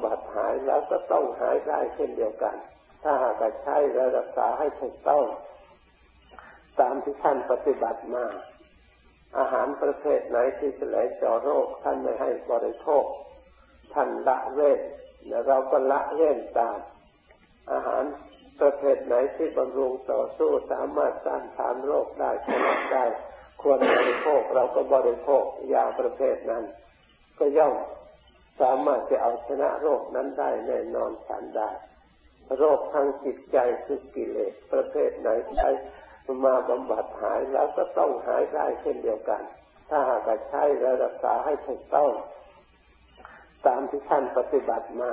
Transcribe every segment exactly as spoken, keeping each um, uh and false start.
ำบัดหายแล้วก็ต้องหายได้เช่นเดียวกันถ้าหากใช้และรักษาให้ถูกต้องตามที่ท่านปฏิบัติมาอาหารประเภทไหนที่จะไหลเจาะโรคท่านไม่ให้บริโภคท่านละเว้นแล้วเราก็ละเว้นตามอาหารประเภทไหนที่บำรุงต่อสู้สามารถต้านทานโรคได้ชนะได้ควรบริโภคเราก็บริโภคยาประเภทนั้นก็ย่อมสามารถจะเอาชนะโรคนั้นได้แน่นอนทันได้โรคทางจิตใจคือกิเลสประเภทไหนใช้มาบำบัดหายแล้วก็ต้องหายได้เช่นเดียวกันถ้าหากใช้และรักษาให้ถูกต้องตามที่ท่านปฏิบัติมา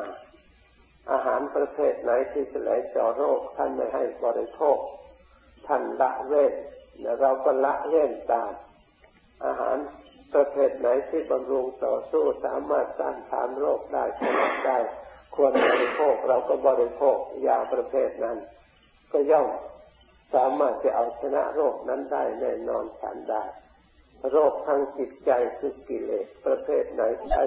อาหารประเภทไหนที่จะไหลเจาะโรคท่านไม่ให้บริโภคท่านละเว้นและเราก็ละเว้นตามอาหารประเภทไหนที่บำรุงต่อสู้สามารถต้านทานโรคได้ชนะได้ควรบริโภคเราก็บริโภคยาประเภทนั้นก็ย่อมสามารถจะเอาชนะโรคนั้นได้แน่นอนทันได้โรคทางจิตใจคือกิเลสประเภทไหนใช้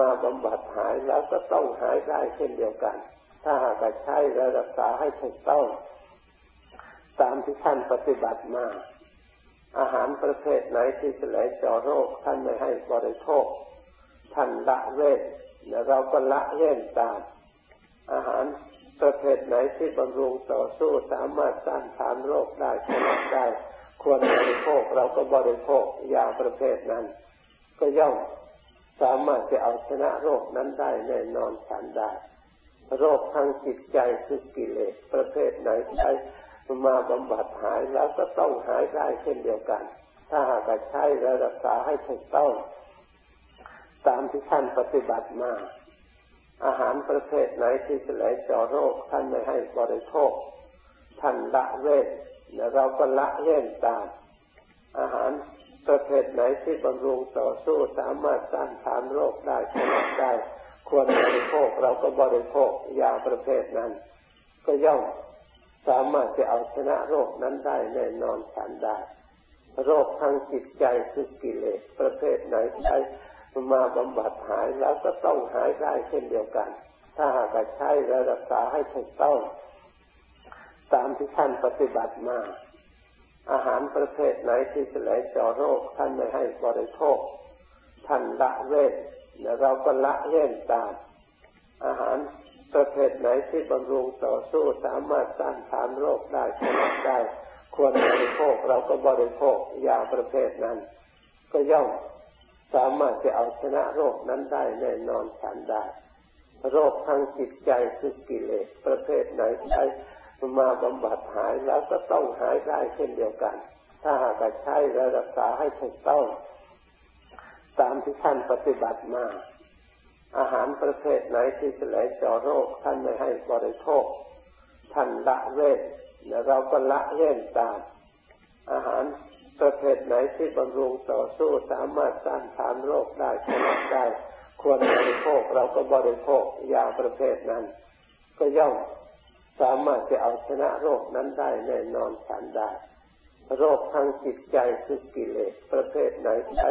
มาบำบัดหายแล้วก็ต้องหายได้เช่นเดียวกันถ้าหากใช้และรักษาให้ถูกต้องตามที่ท่านปฏิบัติมาอาหารประเภทไหนที่จะไหลเจาะโรคท่านไม่ให้บริโภคท่านละเว้นและเราก็ละเว้นตามอาหารประเภทไหนที่บำรุงต่อสู้สามารถต้านทานโรคได้ชนะได้ควรบริโภคเราก็บริโภคยาประเภทนั้นก็ย่อมสามารถจะเอาชนะโรคนั้นได้แน่นอนทันได้โรคทางจิตใจคือกิเลสประเภทไหนใช้มาบำบัดหายแล้วก็ต้องหายได้เช่นเดียวกันถ้าหากใช้และรักษาให้ถูกต้องตามที่ท่านปฏิบัติมาอาหารประเภทไหนที่จะไหลเจาะโรคท่านไม่ให้บริโภคท่านละเว้นและเราก็ละเว้นตามอาหารประเภทไหนที่บำรุงต่อสู้สามารถต้านทานโรคได้ชนะได้ควรบริโภคเราก็บริโภคยาประเภทนั้นก็ย่อมสามารถจะเอาชนะโรคนั้นได้แน่นอนทันได้โรคทางจิตใจคือกิเลสประเภทไหนใช้มาบำบัดหายแล้วก็ต้องหายได้เช่นเดียวกันถ้าหากใช้และรักษาให้ถูกต้องตามที่ท่านปฏิบัติมาอาหารประเภทไหนที่จะไหลเจาะโรคท่านไม่ให้บริโภคท่านละเว้นและเราก็ละเว้นตามอาหารประเภทไหนที่บำรุงต่อสู้สามารถต้านทานโรคได้ชนะได้ควรบริโภคเราก็บริโภคยาประเภทนั้นก็ย่อมสามารถจะเอาชนะโรคนั้นได้แน่นอนทันได้โรคทางจิตใจคือกิเลสประเภทไหนใช้มาบำบัดหายแล้วก็ต้องหายได้เช่นเดียวกันถ้าหากใช้และรักษาให้ถูกต้องตามที่ท่านปฏิบัติมาอาหารประเภทไหนที่จะไหลเจาะโรคท่านไม่ให้บริโภคท่านละเว้นและเราก็ละเว้นตามอาหารประเภทไหนที่บำรุงต่อสู้สามารถต้านทานโรคได้ชนะได้ควรบริโภคเราก็บริโภคยาประเภทนั้นก็ย่อมสามารถจะเอาชนะโรคนั้นได้แน่นอนทันได้โรคทางจิตใจคือกิเลสประเภทไหนใช้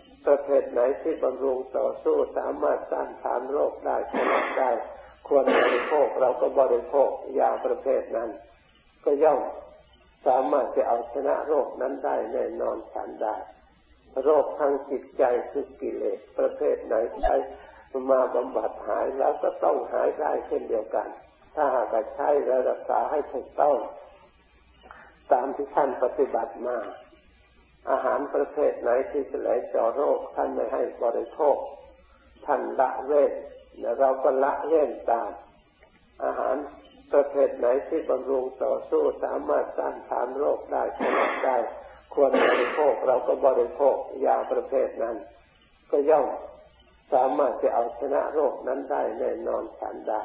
ประเภทไหนที่บำรุงต่อสู้สามารถต้านทานโรคได้ชนะได้ควรบริโภคเราก็บริโภคยาประเภทนั้นก็ย่อมสามารถจะเอาชนะโรคนั้นได้แน่นอนทันได้โรคทางจิตใจคือกิเลสประเภทไหนใช้มาบำบัดหายแล้วก็ต้องหายได้เช่นเดียวกัน ถ้าหากใช้และรักษาให้ถูกต้องตามที่ท่านปฏิบัติมาอาหารประเภทไหนที่จะไหลเจาะโรคท่านไม่ให้บริโภคท่านละเว้นและเราก็ละเว้นตามอาหารประเภทไหนที่บำรุงต่อสู้สามารถต้านทานโรคได้ผลได้ควรบริโภคเราก็บริโภคยาประเภทนั้นก็ย่อมสามารถจะเอาชนะโรคนั้นได้แน่นอนทันได้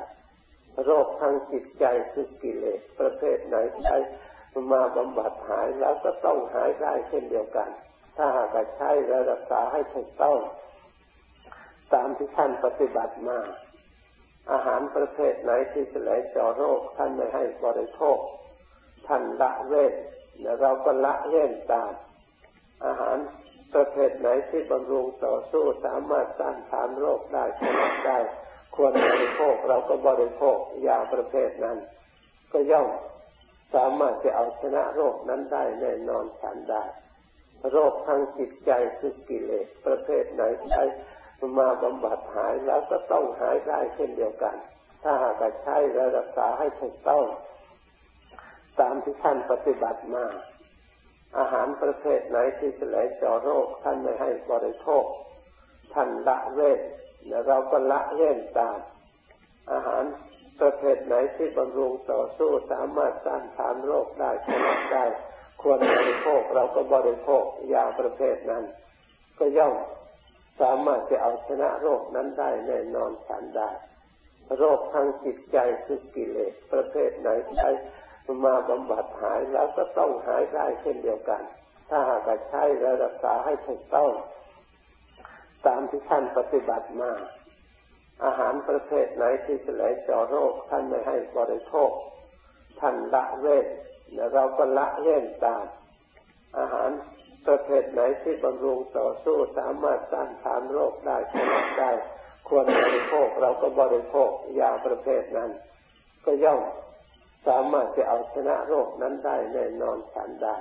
โรคทางจิตใจคือกิเลสประเภทไหนใช้มาบำบัดหายแล้วก็ต้องหายได้เช่นเดียวกันถ้าหากใช้และรักษาให้ถูกต้องตามที่ท่านปฏิบัติมาอาหารประเภทไหนที่จะไหลเจาะโรคท่านไม่ให้บริโภคท่านละเว้นและเราก็ละเว้นตามอาหารประเภทไหนที่บำรุงต่อสู้สามารถต้านทานโรคได้ผลได้ควรบริโภคเราก็บริโภคยาประเภทนั้นก็ย่อมสามารถจะเอาชนะโรคนั้นได้แน่นอนทันได้โรคทางจิตใจคือกิเลสประเภทไหนใช้มาบำบัดหายแล้วก็ต้องหายได้เช่นเดียวกันถ้าหากใช้และรักษาให้ถูกต้องตามที่ท่านปฏิบัติมาอาหารประเภทไหนที่จะไหลเจาะโรคท่านไม่ให้บริโภคท่านละเว้นและเราก็ละเว้นตามอาหารประเภทไหนที่บำรุงต่อสู้สามารถต้านทานโรคได้ผลได้ควรบริโภคเราก็บริโภคยาประเภทนั้นก็ย่อมสามารถจะเอาชนะโรคนั้นได้แน่นอนทันได้โรคทางจิตใจคือกิเลสประเภทไหนใช้มาบำบัดหายแล้วก็ต้องหายได้เช่นเดียวกันถ้าหากใช้และรักษาให้ถูกต้องตามที่ท่านปฏิบัติมาอาหารประเภทไหนที่จะไหลเจาะโรคท่านไม่ให้บริโภคท่านละเว้นและเราก็ละเว้นตามอาหารประเภทไหนที่บำรุงต่อสู้สามารถต้านทานโรคได้ผลได้ควรบริโภคเราก็บริโภคยาประเภทนั้นก็ย่อมสามารถจะเอาชนะโรคนั้นได้แน่นอนทันได้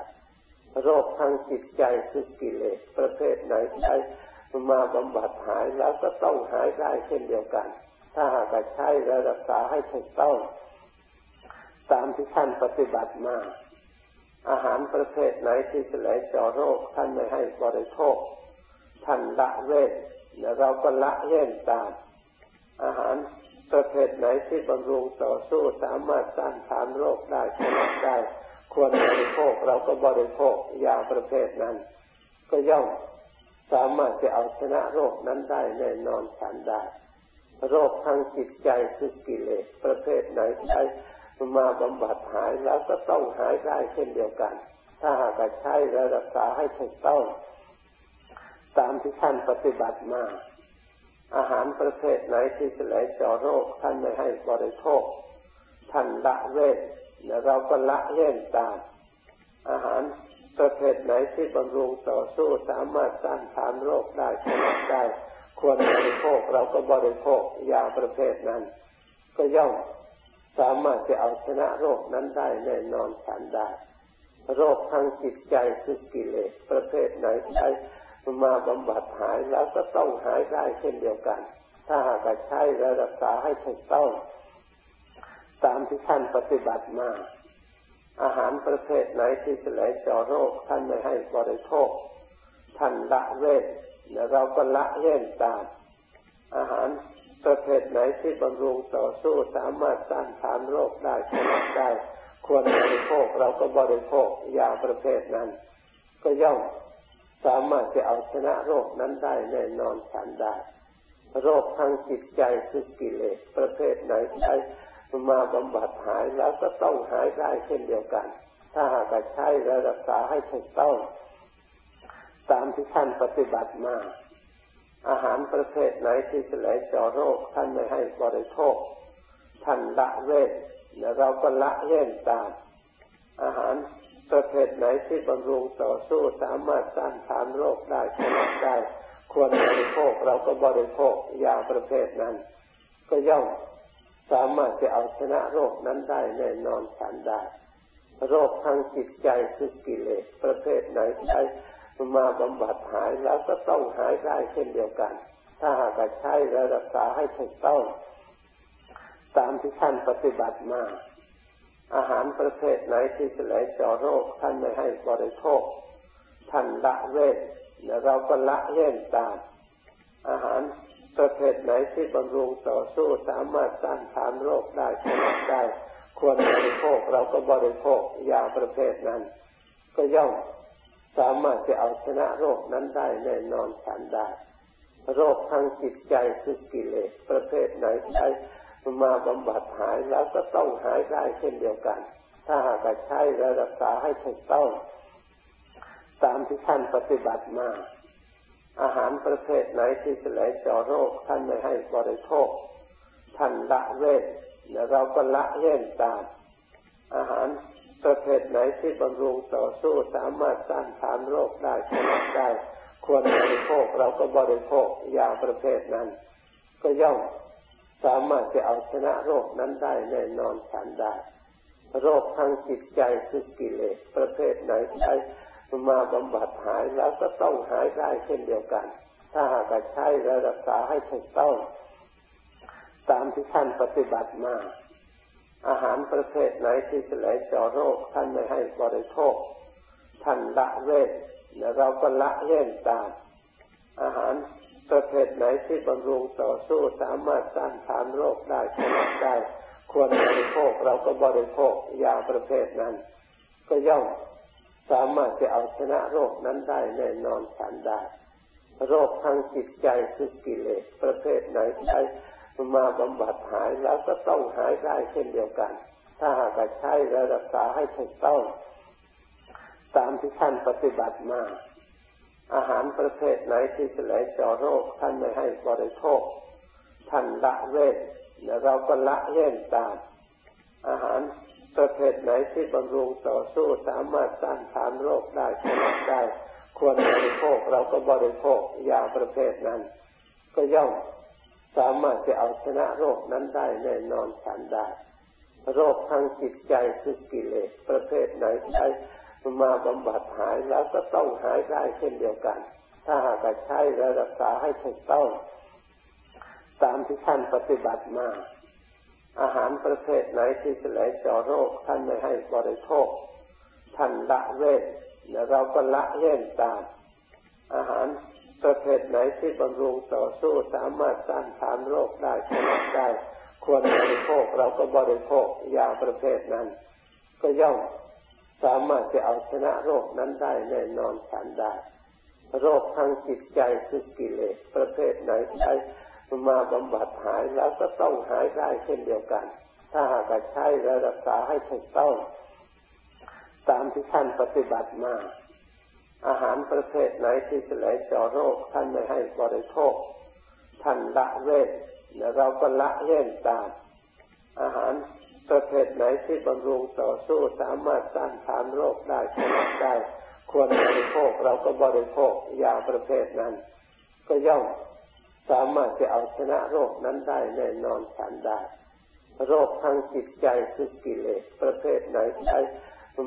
โรคทางจิตใจคือกิเลสประเภทไหนใช้มาบำบัดหายแล้วก็ต้องหายได้เช่นเดียวกันถ้าหากใช้และรักษาให้ถูกต้องตามที่ท่านปฏิบัติมาอาหารประเภทไหนที่จะไหลเจาะโรคท่านไม่ให้บริโภคท่านละเว้นและเราก็ละเว้นตามอาหารประเภทไหนที่บำรุงต่อสู้สามารถต้านทานโรคได้ผลได้ควรบริโภคเราก็บริโภคยาประเภทนั้นก็ย่อมสามารถจะเอาชนะโรคนั้นได้แน่นอนทันได้โรคทางจิตใจคือกิเลสประเภทไหนใช้มาบำบัดหายแล้วก็ต้องหายได้เช่นเดียวกันถ้าหากใช้และรักษาให้ถูกต้องตามที่ท่านปฏิบัติมาอาหารประเภทไหนที่จะไหลเจาะโรคท่านไม่ให้บริโภคท่านละเว้นและเราก็ละเว้นตามอาหารประเภทไหนที่บำรุงต่อสู้สามารถต้านทานโรคได้ผลได้ควรบริโภคเราก็บริโภคยาประเภทนั้นก็ย่อมสามารถจะเอาชนะโรคนั้นได้แน่นอนทันได้โรคทางจิตใจคือกิเลสประเภทไหนใช้มาบำบัดหายแล้วก็ต้องหายได้เช่นเดียวกันถ้าหากใช้และรักษาให้ถูกต้องตามที่ท่านปฏิบัติมาอาหารประเภทไหนที่จะไหลเจาะโรคท่านไม่ให้บริโภคท่านละเว้นและเราก็ละเว้นตามอาหารประเภทไหนที่บำรุงต่อสู้สามารถต้านทานโรคได้ผลได้ควรบริโภคเราก็บริโภคยาประเภทนั้นก็ย่อมสามารถจะเอาชนะโรคนั้นได้แน่นอนทันได้โรคทางจิตใจคือกิเลสประเภทไหนใช้มาบำบัดหายแล้วก็ต้องหายได้เช่นเดียวกันถ้าหากใช้และรักษาให้ถูกต้องตามที่ท่านปฏิบัติมาอาหารประเภทไหนที่จะไหลเจาะโรคท่านไม่ให้บริโภคท่านละเว้นและเราก็ละเว้นตามอาหารประเภทไหนที่บำรุงต่อสู้สามารถต้านทานโรคได้ผลได้ควรบริโภคเราก็บริโภคยาประเภทนั้นก็ย่อมสามารถจะเอาชนะโรคนั้นได้แน่นอนทันได้โรคทางจิตใจคือกิเลสประเภทไหนใช้มาบำบัดหายแล้วก็ต้องหายได้เช่นเดียวกันถ้าหากใช้และรักษาให้ถูกต้อง ตามที่ท่านปฏิบัติมาอาหารประเภทไหนที่จะไหลเจาะโรคท่านไม่ให้บริโภคท่านละเว้นและเราก็ละเว้นตามอาหารประเภทไหนที่บำรุงต่อสู้สามารถต้านทานโรคได้ผลได้ควรบริโภคเราก็บริโภคยาประเภทนั้นก็ย่อมสามารถจะเอาชนะโรคนั้นได้แน่นอนฉันได้โรคทางจิตใจคือกิเลสประเภทไหนใช้มาบำบัดหายแล้วก็ต้องหายได้เช่นเดียวกันถ้าหากใช้และรักษาให้ถูกต้องตามที่ท่านปฏิบัติมาอาหารประเภทไหนที่จะไหลเจาะโรคท่านไม่ให้บริโภคท่านละเว้นและเราก็ละเว้นตามอาหารประเภทไหนที่บำรุงต่อสู้สามารถต้านทานโรคได้ผลได้ควรบริโภคเราก็บริโภคยาประเภทนั้นก็ย่อมสามารถจะเอาชนะโรคนั้นได้แน่นอนฉันได้โรคทางจิตใจคือกิเลสประเภทไหนใช้มาบำบัดหายแล้วก็ต้องหายได้เช่นเดียวกันถ้าหากใช้และรักษาให้ถูกต้องตามที่ท่านปฏิบัติมาอาหารประเภทไหนที่จะไหลเจาะโรคท่านไม่ให้บริโภคท่านละเว้นและเราก็ละเว้นตามอาหารประเภทไหนที่บำรุงต่อสู้สามารถต้านทานโรคได้ผลได้ควรบริโภคเราก็บริโภคยาประเภทนั้นก็ย่อมสามารถจะเอาชนะโรคนั้นได้แน่นอนฉันได้โรคทางจิตใจคือกิเลสประเภทไหนใช้มาบำบัดหายแล้วก็ต้องหายได้เช่นเดียวกันถ้าหากใช้และรักษาให้ถูกต้องตามที่ท่านปฏิบัติมาอาหารประเภทไหนที่จะไหลเจาะโรคท่านไม่ให้บริโภคท่านละเว้นและเราก็ละเว้นตามอาหารประเภทไหนที่บำรุงต่อสู้สามารถต้านทานโรคได้ผลได้ควรบริโภคเราก็บริโภคยาประเภทนั้นก็ย่อมสามารถจะเอาชนะโรคนั้นได้แน่นอนฉันได้โรคทางจิตใจคือกิเลสประเภทไหนใช้มาบำบัดหายแล้วก็ต้องหายได้เช่นเดียวกันถ้าหากใช้และรักษาให้ถูกต้องตามที่ท่านปฏิบัติมาอาหารประเภทไหนที่จะไหลเจาะโรคท่านไม่ให้บริโภคท่านละเว้นและเราก็ละเว้นตามอาหารประเภทไหนที่บำรุงต่อสู้สามารถต้านทานโรคได้ผลได้ควรบริโภคเราก็บริโภคยาประเภทนั้นก็ย่อมสามารถจะเอาชนะโรคนั้นได้แน่นอนฉันได้โรคทางจิตใจคือกิเลสประเภทไหนใช้มาบำบัดหายแล้วก็ต้องหายได้เช่นเดียวกันถ้าหากใช้และรักษาให้ถูกต้องตามที่ท่านปฏิบัติมาอาหารประเภทไหนที่จะไหลเจาะโรคท่านไม่ให้บริโภคท่านละเว้นและเราก็ละเว้นตามอาหารประเภทไหนที่บำรุงต่อสู้สามารถต้านทานโรคได้ผลได้ควรบริโภคเราก็บริโภคยาประเภทนั้นก็ย่อมสามารถจะเอาชนะโรคนั้นได้แน่นอนฉันได้โรคทางจิตใจคือกิเลสประเภทไหนใช้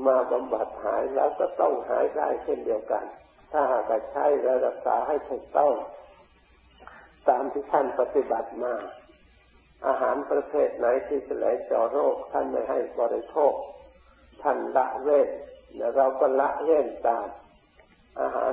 มาบำบัดหายแล้วก็ต้องหายได้เช่นเดียวกันถ้าหากใช้และรักษาให้ถูกต้องตามที่ท่านปฏิบัติมาอาหารประเภทไหนที่จะไหลเจาะโรคท่านไม่ให้บริโภคท่านละเว้นและเราก็ละเว้นตามอาหาร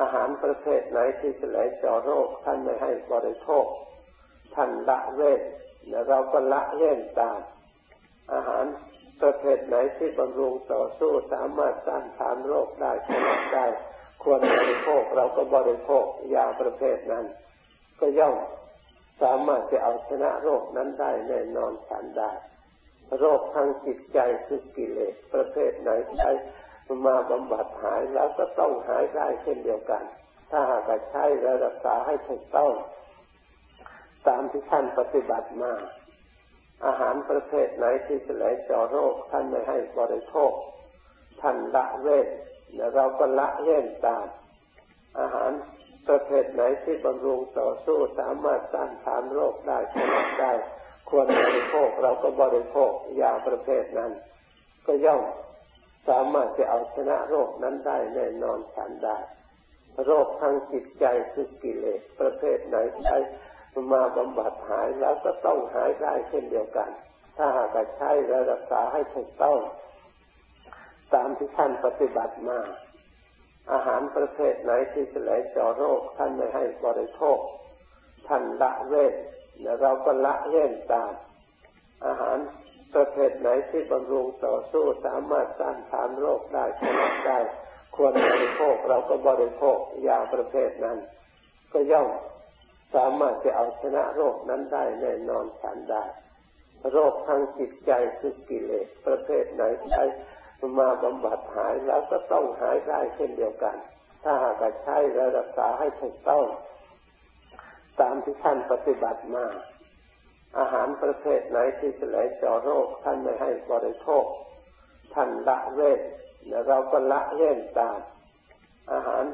อาหารประเภทไหนที่จะไหลเจาะโรคท่านไม่ให้บริโภคท่านละเว้นและเราก็ละเว้นตามอาหารประเภทไหนที่บำรุงต่อสู้สามารถต้านทานโรคได้ผลได้ควรบริโภคเราก็บริโภคยาประเภทนั้นก็ย่อมสามารถจะเอาชนะโรคนั้นได้แน่นอนฉันได้โรคทางจิตใจคือกิเลสประเภทไหนใช้มาบำบัดหายแล้วก็ต้องหายได้เช่นเดียวกันถ้าหากใช้และรักษาให้ถูกต้องตามที่ท่านปฏิบัติมา อาหารประเภทไหนที่จะไหลเจาะโรคท่านไม่ให้บริโภคท่านละเว้นและเราก็ละเว้นตามอาหารประเภทไหนที่บำรุงต่อสู้สามารถต้านทานโรคได้ชนะได้ควรบริโภคเราก็บริโภคยาประเภทนั้นก็ย่อมสามารถจะเอาชนะโรคนั้นได้แน่นอนฉันได้โรคทางจิตใจคือกิเลสประเภทไหนใช้มาบำบัดหายแล้วก็ต้องหายได้เช่นเดียวกันถ้าหากใช้และรักษาให้ถูกต้องตามที่ท่านปฏิบัติมาอาหารประเภทไหนที่จะไหลเจาะโรคท่านไม่ให้บริโภคท่านละเว้นและเราก็ละเว้นตามอาหารประเภทไหนที่บำรุงต่อสู้สามารถต้านทานโรคได้ชนะได้ควรบริโภคเราก็บริโภคยาประเภทนั้นก็ย่อมสามารถจะเอาชนะโรคนั้นได้แน่นอนฉันได้โรคทางจิตใจคือกิเลสประเภทไหนใช้มาบำบัดหายแล้วก็ต้องหายได้เช่นเดียวกันถ้าหากใช้และรักษาให้ถูกต้องตามที่ท่านปฏิบัติมาอาหารประเภทไหนที่จะไหลเจาะโรคท่านไม่ให้บริโภคท่านละเว้นและเราก็ละเว้นตามอาหาร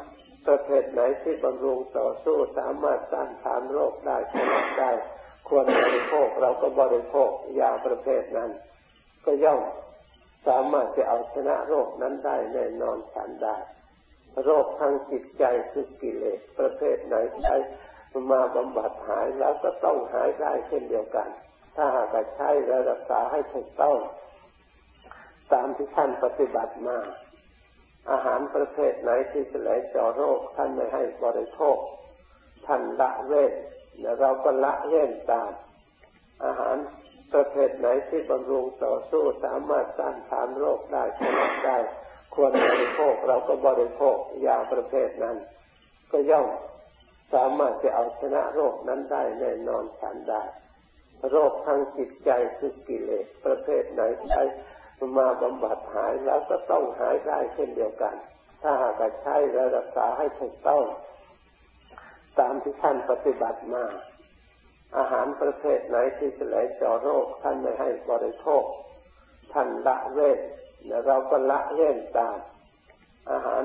ประเภทไหนที่บำรุงต่อสู้สามารถต้านทานโรคได้ชนะได้ควรบริโภคเราก็บริโภคยาประเภทนั้นก็ย่อมสามารถจะเอาชนะโรคนั้นได้แน่นอนฉันได้โรคทางจิตใจคือกิเลสประเภทไหนใช้มาบำบัดหายแล้วก็ต้องหายได้เช่นเดียวกันถ้าหากใช้และรักษาให้ถูกต้องตามที่ท่านปฏิบัติมาอาหารประเภทไหนที่จะไหลเจาะโรคท่านไม่ให้บริโภคท่านละเว้นและเราก็ละเว้นตามอาหารประเภทไหนที่บำรุงต่อสู้สามารถต้านทานโรคได้ชนะได้ควรบริโภคเราก็บริโภคยาประเภทนั้นก็ย่อมสามารถจะเอาชนะโรคนั้นได้แน่นอนฉันได้โรคทางจิตใจคือกิเลสประเภทไหนใช้มาบำบัดหายแล้วก็ต้องหายได้เช่นเดียวกันถ้าหากใช้และรักษาให้ถูกต้องตามที่ท่านปฏิบัติมาอาหารประเภทไหนที่จะไหลเจาะโรคท่านไม่ให้บริโภคท่านละเว้นและเราก็ละเว้นตามอาหาร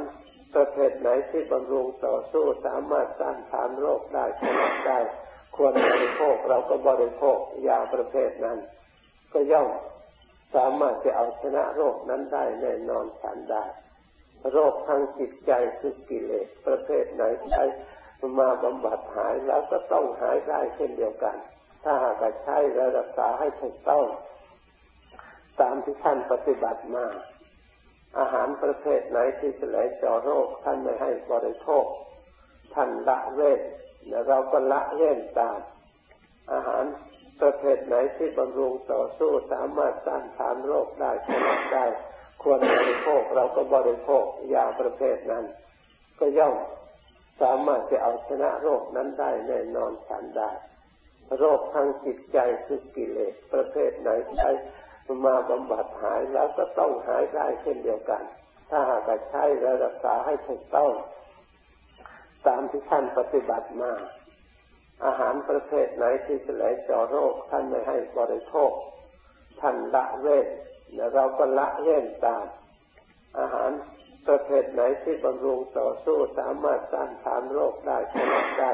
ประเภทไหนที่บำรุงต่อสู้สามารถต้านทานโรคได้ชนะได้ควรบริโภคเราก็บริโภคยาประเภทนั้นก็ย่อมสามารถจะเอาชนะโรคนั้นได้แน่นอนฉันได้โรคทางจิตใจคือกิเลสประเภทไหนใช้มาบำบัดหายแล้วก็ต้องหายได้เช่นเดียวกันถ้าหากใช้และรักษาให้ถูกต้องตามที่ท่านปฏิบัติมาอาหารประเภทไหนที่จะไหลเจาะโรคท่านไม่ให้บริโภคท่านละเว้นและเราก็ละเว้นตามอาหารประเภทไหนที่บำรุงต่อสู้สามารถต้านทานโรคได้ชนะได้ควรบริโภคเราก็บริโภคยาประเภทนั้นก็ย่อมสามารถจะเอาชนะโรคนั้นได้แน่นอนฉันได้โรคทางจิตใจคือกิเลสประเภทไหนใช้มาบำบัดหายแล้วก็ต้องหายได้เช่นเดียวกันถ้าหากใช้และรักษาให้ถูกต้องตามที่ท่านปฏิบัติมาอาหารประเภทไหนที่จะไหลเจาะโรคท่านไม่ให้บริโภคท่านละเว้นและเราก็ละเว้นตามอาหารประเภทไหนที่บำรุงต่อสู้สามารถต้านทานโรคได้ชนะได้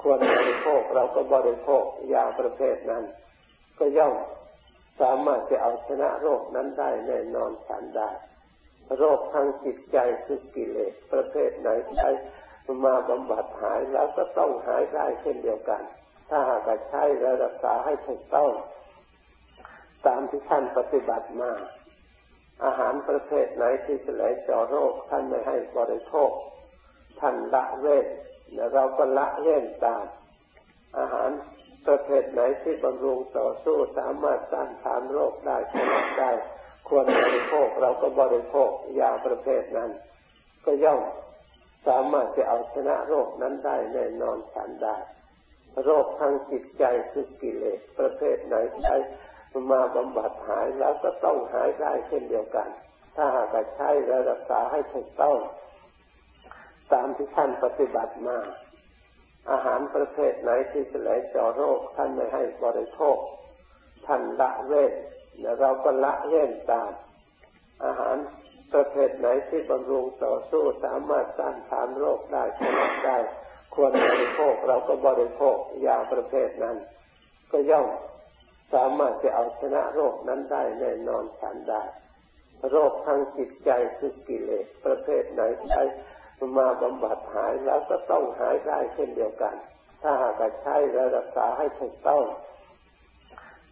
ควรบริโภคเราก็บริโภคยาประเภทนั้นก็ย่อมสามารถจะเอาชนะโรคนั้นได้แน่นอนฉันได้โรคทางจิตใจคือกิเลสประเภทไหนใช้มาบำบัดหายแล้วก็ต้องหายได้เช่นเดียวกันถ้าหากใช้และรักษาให้ถูกต้องตามที่ท่านปฏิบัติมาอาหารประเภทไหนที่จะไหลเจาะโรคท่านไม่ให้บริโภคท่านละเว้นและเราก็ละเว้นตามอาหารประเภทไหนที่บำรุงต่อสู้สามารถต้านทานโรคได้ชนะได้ควรบริโภคเราก็บริโภคยาประเภทนั้นก็ย่อมสามารถจะเอาชนะโรคนั้นได้แน่นอนฉันได้โรคทางจิตใจคือกิเลสประเภทไหนใช้มาบำบัดหายแล้วก็ต้องหายได้เช่นเดียวกันถ้าหากใช้และรักษาให้ถูกต้องตามที่ท่านปฏิบัติมาอาหารประเภทไหนที่จะไหลเจาะโรคท่านไม่ให้บริโภค ท่านละเว้นแล้วเราก็ละเว้นตามอาหารประเภทไหนที่บำรุงต่อสู้สามารถต้านทานโรคได้ชนะได้ควรบริโภคเราก็บริโภคยาประเภทนั้นก็ย่อมสามารถจะเอาชนะโรคนั้นได้แน่นอนทันได้โรคทางจิตใจคือกิเลสประเภทไหนใช้มาบำบัดหายแล้วก็ต้องหายได้เช่นเดียวกันถ้าหากใช้และรักษาให้ถูกต้อง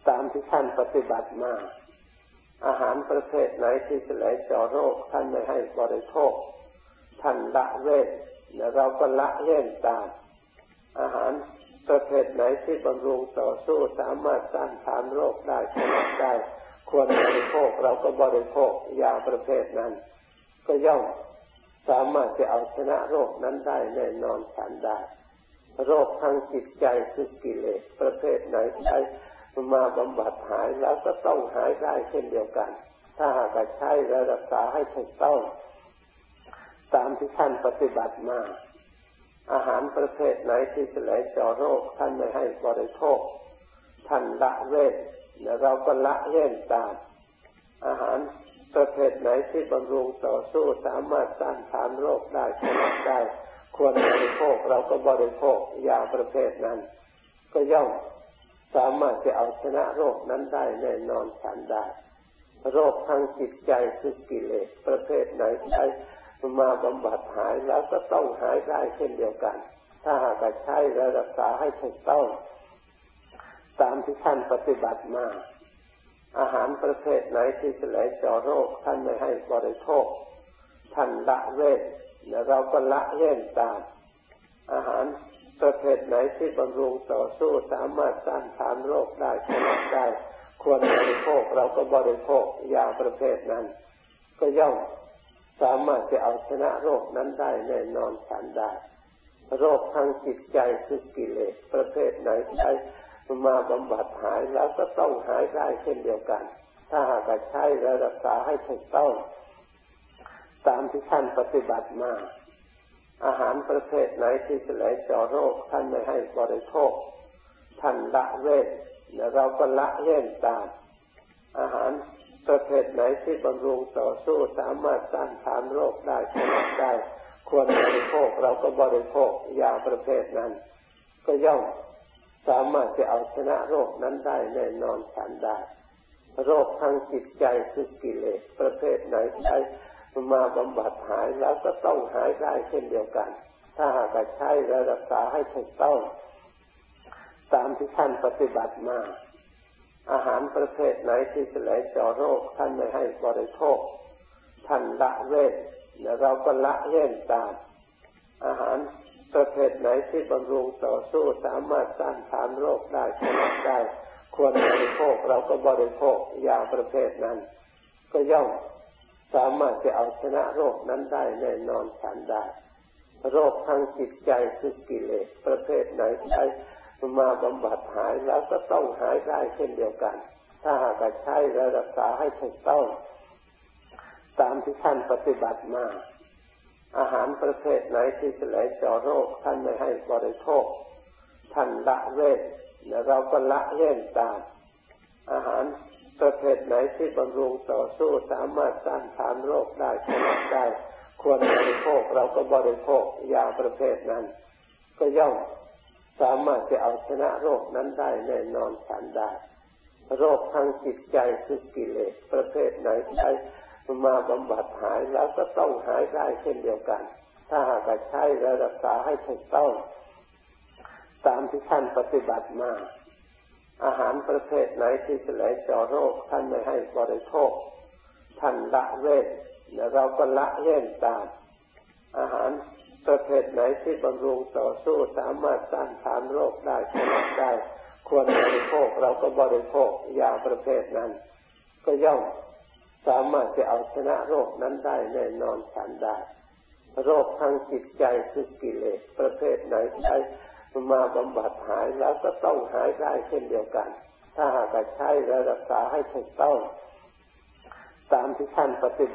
ตามที่ท่านปฏิบัติมาอาหารประเภทไหนที่จะไหลเจาะโรคท่านไม่ให้บริโภคท่านละเว้นและเราก็ละเว้นตามอาหารประเภทไหนที่บำรุงต่อสู้สามารถต้านทานโรคได้ชนะได้ควรบริโภคเราก็บริโภคยาประเภทนั้นก็ย่อมสามารถจะเอาชนะโรคนั้นได้แน่นอนทันได้โรคทางจิตใจคือกิเลสประเภทไหนใช้มาบำบัดหายแล้วก็ต้องหายได้เช่นเดียวกันถ้าหากใช้และรักษาให้ถูกต้องตามที่ท่านปฏิบัติมาอาหารประเภทไหนที่จะไหลเจาะโรคท่านไม่ให้บริโภคท่านละเว้นและเราก็ละเว้นตามอาหารประเภทไหนที่บำรุงต่อสู้สามารถต้านทานโรคได้ชนะได้ควรบริโภคเราก็บริโภคยาประเภทนั้นก็ย่อมสามารถจะเอาชนะโรคนั้นได้แน่นอนทันได้โรคทางจิตใจคือกิเลสประเภทไหนใช้มาบำบัดหายแล้วก็ต้องหายได้เช่นเดียวกันถ้าหากใช้และรักษาให้ถูกต้องตามที่ท่านปฏิบัติมาอาหารประเภทไหนที่จะไหลเจาะโรคท่านไม่ให้บริโภคท่านละเว้นและเราก็ละเว้นตามอาหารประเภทไหนที่บำรุงต่อสู้สามารถต้านทานโรคได้ชนะได้ควรบริโภคเราก็บริโภคยาประเภทนั้นก็ย่อมสามารถจะเอาชนะโรคนั้นได้แน่นอนทันได้โรคทางจิตใจคือกิเลสประเภทไหนใช้มาบำบัดหายแล้วก็ต้องหายได้เช่นเดียวกันถ้าหากใช้และรักษาให้ถูกต้องตามที่ท่านปฏิบัติมาอาหารประเภทไหนที่จะไหลเจาะโรคท่านไม่ให้บริโภคท่านละเว้นและเราก็ละเว้นตามอาหารประเภทไหนที่บำรุงต่อสู้สามารถต้านทานโรคได้ชนะได้ควรบริโภคเราก็บริโภคยาประเภทนั้นก็ย่อมสามารถจะเอาชนะโรคนั้นได้แน่นอนทันได้โรคทางจิตใจคือกิเลสประเภทไหนใช้มาบำบัดหายแล้วก็ต้องหายได้เช่นเดียวกันถ้าหากใช้และรักษาให้ถูกต้องตามที่ท่านปฏิบัติมาอาหารประเภทไหนที่จะไหลเจาะโรคท่านไม่ให้บริโภคท่านละเว้นและเราก็ละเว้นตามอาหารประเภทไหนที่บำรุงต่อสู้สามารถต้านทานโรคได้ชนะได้ควรบริโภคเราก็บริโภคยาประเภทนั้นก็ย่อมสามารถจะเอาชนะโรคนั้นได้แน่นอนทันได้โรคทางจิตใจคือกิเลสประเภทไหนใช้มาบำบัดหายแล้วก็ต้องหายได้เช่นเดียวกันถ้าหากใช้และรักษาให้ถูกต้องตามที่ท่านปฏิบัติมาอาหารประเภทไหนที่จะไหลเจาะโรคท่านไม่ให้บริโภคท่านละเว้นและเราก็ละเว้นตามอาหารประเภทไหนที่บำรุงต่อสู้สามารถต้านทานโรคได้ชนะได้ควรบริโภคเราก็บริโภคยาประเภทนั้นก็ย่อมสามารถจะเอาชนะโรคนั้นได้แน่นอนทันได้โรคทางจิตใจคือกิเลสประเภทไหนใช้มาบำบัดหายแล้วก็ต้องหายได้เช่นเดียวกันถ้าหากใช้และรักษาให้ถูกต้องตามที่ท่านปฏิบัติมาอาหารประเภทไหนที่จะไหลเจาะโรคท่านไม่ให้บริโภคท่านละเว้นและเราก็ละเว้นตามอาหารประเภทไหนที่บำรุงต่อสู้สามารถต้านทานโรคได้ชนะได้ควรบริโภคเราก็บริโภคยาประเภทนั้นก็ย่อมสามารถจะเอาชนะโรคนั้นได้แน่นอนทันได้โรคทางจิตใจคือกิเลสประเภทไหนใช้มาบำบัดหายแล้วก็ต้องหายได้เช่นเดียวกันถ้าหากใช้และรักษาให้ถูกต้องตามที่ท่านปฏิบัติ